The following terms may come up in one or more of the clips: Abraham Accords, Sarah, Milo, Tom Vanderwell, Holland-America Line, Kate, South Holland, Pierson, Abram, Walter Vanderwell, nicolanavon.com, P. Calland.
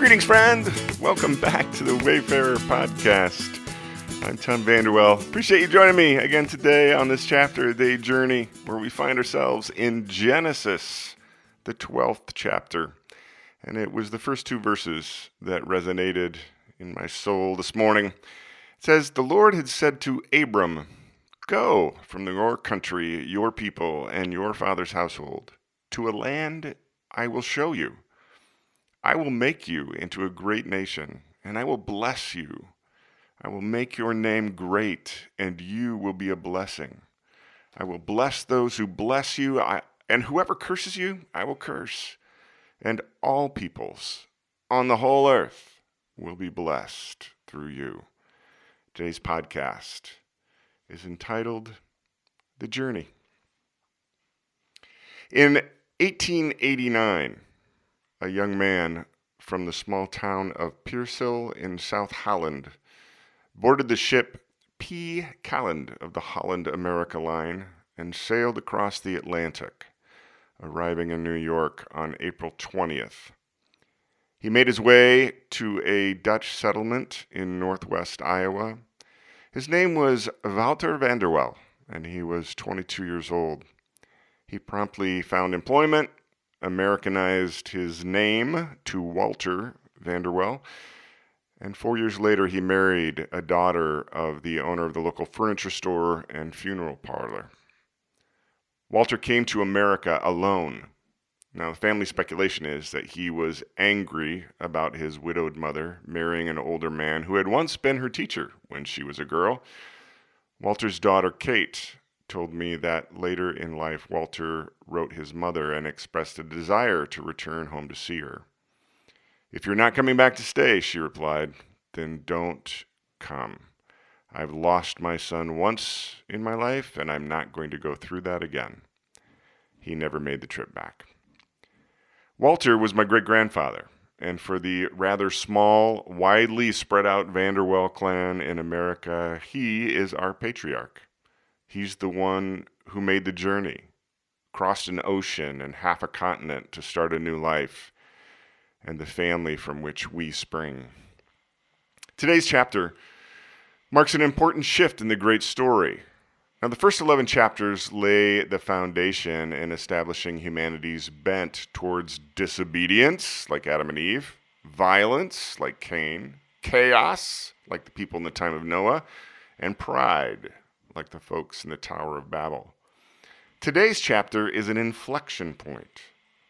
Greetings, friend. Welcome back to the Wayfarer Podcast. I'm Tom Vanderwell. Appreciate you joining me again today on this chapter, the journey, where we find ourselves in Genesis, the 12th chapter. And it was the first two verses that resonated in my soul this morning. It says, "The Lord had said to Abram, 'Go from your country, your people, and your father's household, to a land I will show you. I will make you into a great nation, and I will bless you. I will make your name great, and you will be a blessing. I will bless those who bless you, and whoever curses you, I will curse. And all peoples on the whole earth will be blessed through you.'" Today's podcast is entitled "The Journey." In 1889, a young man from the small town of Pierson in South Holland boarded the ship P. Calland of the Holland-America Line and sailed across the Atlantic, arriving in New York on April 20th. He made his way to a Dutch settlement in northwest Iowa. His name was Walter Vanderwell, and he was 22 years old. He promptly found employment, Americanized his name to Walter Vanderwell, and 4 years later he married a daughter of the owner of the local furniture store and funeral parlor. Walter came to America alone. Now, the family speculation is that he was angry about his widowed mother marrying an older man who had once been her teacher when she was a girl. Walter's daughter, Kate, told me that later in life, Walter wrote his mother and expressed a desire to return home to see her. "If you're not coming back to stay," she replied, "then don't come. I've lost my son once in my life, and I'm not going to go through that again." He never made the trip back. Walter was my great-grandfather, and for the rather small, widely spread out Vanderwell clan in America, he is our patriarch. He's the one who made the journey, crossed an ocean and half a continent to start a new life, and the family from which we spring. Today's chapter marks an important shift in the great story. Now, the first 11 chapters lay the foundation in establishing humanity's bent towards disobedience, like Adam and Eve, violence, like Cain, chaos, like the people in the time of Noah, and pride, like the folks in the Tower of Babel. Today's chapter is an inflection point.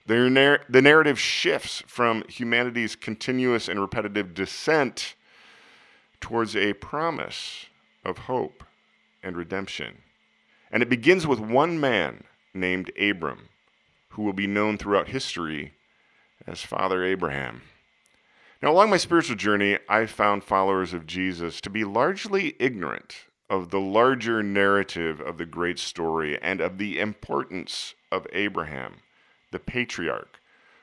The narrative shifts from humanity's continuous and repetitive descent towards a promise of hope and redemption. And it begins with one man named Abram, who will be known throughout history as Father Abraham. Now, along my spiritual journey, I found followers of Jesus to be largely ignorant of the larger narrative of the great story and of the importance of Abraham, the patriarch,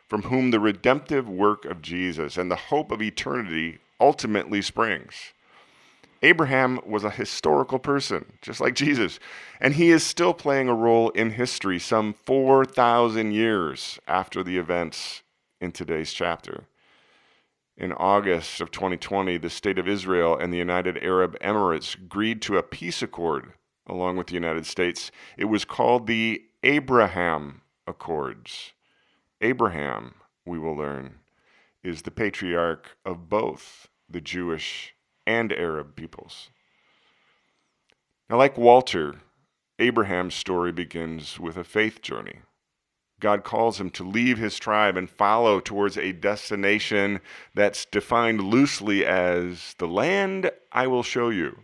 from whom the redemptive work of Jesus and the hope of eternity ultimately springs. Abraham was a historical person, just like Jesus, and he is still playing a role in history some 4,000 years after the events in today's chapter. In August of 2020, the State of Israel and the United Arab Emirates agreed to a peace accord along with the United States. It was called the Abraham Accords. Abraham, we will learn, is the patriarch of both the Jewish and Arab peoples. Now, like Walter, Abraham's story begins with a faith journey. God calls him to leave his tribe and follow towards a destination that's defined loosely as the land I will show you.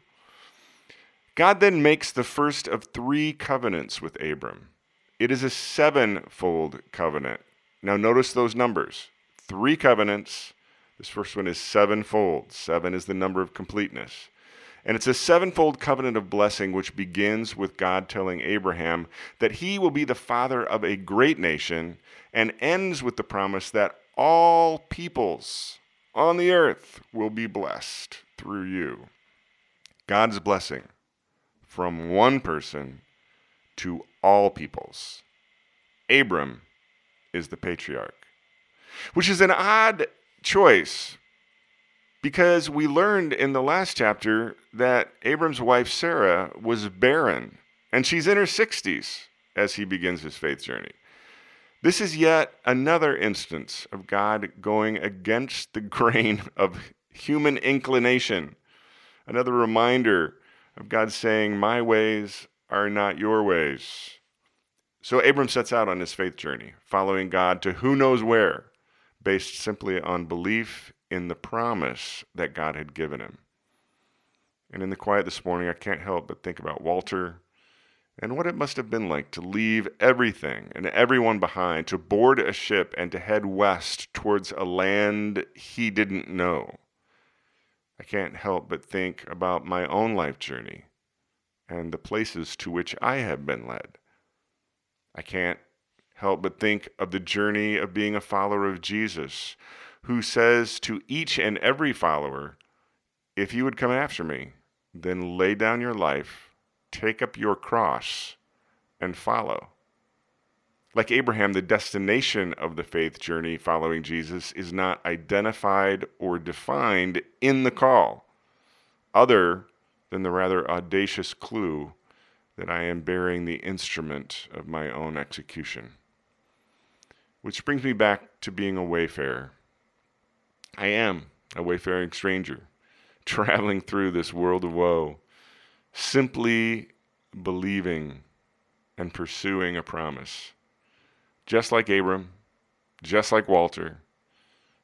God then makes the first of three covenants with Abram. It is a sevenfold covenant. Now, notice those numbers. Three covenants. This first one is sevenfold. Seven is the number of completeness. And it's a sevenfold covenant of blessing, which begins with God telling Abraham that he will be the father of a great nation, and ends with the promise that all peoples on the earth will be blessed through you. God's blessing from one person to all peoples. Abram is the patriarch, which is an odd choice, because we learned in the last chapter that Abram's wife Sarah was barren, and she's in her 60s as he begins his faith journey. This is yet another instance of God going against the grain of human inclination. Another reminder of God saying, my ways are not your ways. So Abram sets out on his faith journey, following God to who knows where, based simply on belief in the promise that God had given him. And in the quiet this morning, I can't help but think about Walter and what it must have been like to leave everything and everyone behind, to board a ship and to head west towards a land he didn't know. I can't help but think about my own life journey and the places to which I have been led. I can't help but think of the journey of being a follower of Jesus, who says to each and every follower, if you would come after me, then lay down your life, take up your cross, and follow. Like Abraham, the destination of the faith journey following Jesus is not identified or defined in the call, other than the rather audacious clue that I am bearing the instrument of my own execution. Which brings me back to being a wayfarer. I am a wayfaring stranger, traveling through this world of woe, simply believing and pursuing a promise. Just like Abram, just like Walter,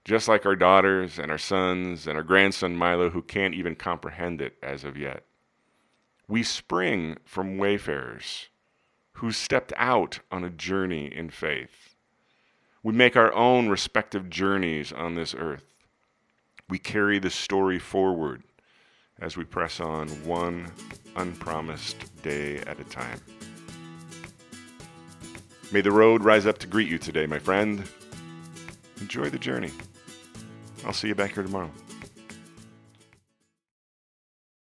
just like our daughters and our sons and our grandson Milo, who can't even comprehend it as of yet. We spring from wayfarers who stepped out on a journey in faith. We make our own respective journeys on this earth. We carry the story forward as we press on one unpromised day at a time. May the road rise up to greet you today, my friend. Enjoy the journey. I'll see you back here tomorrow.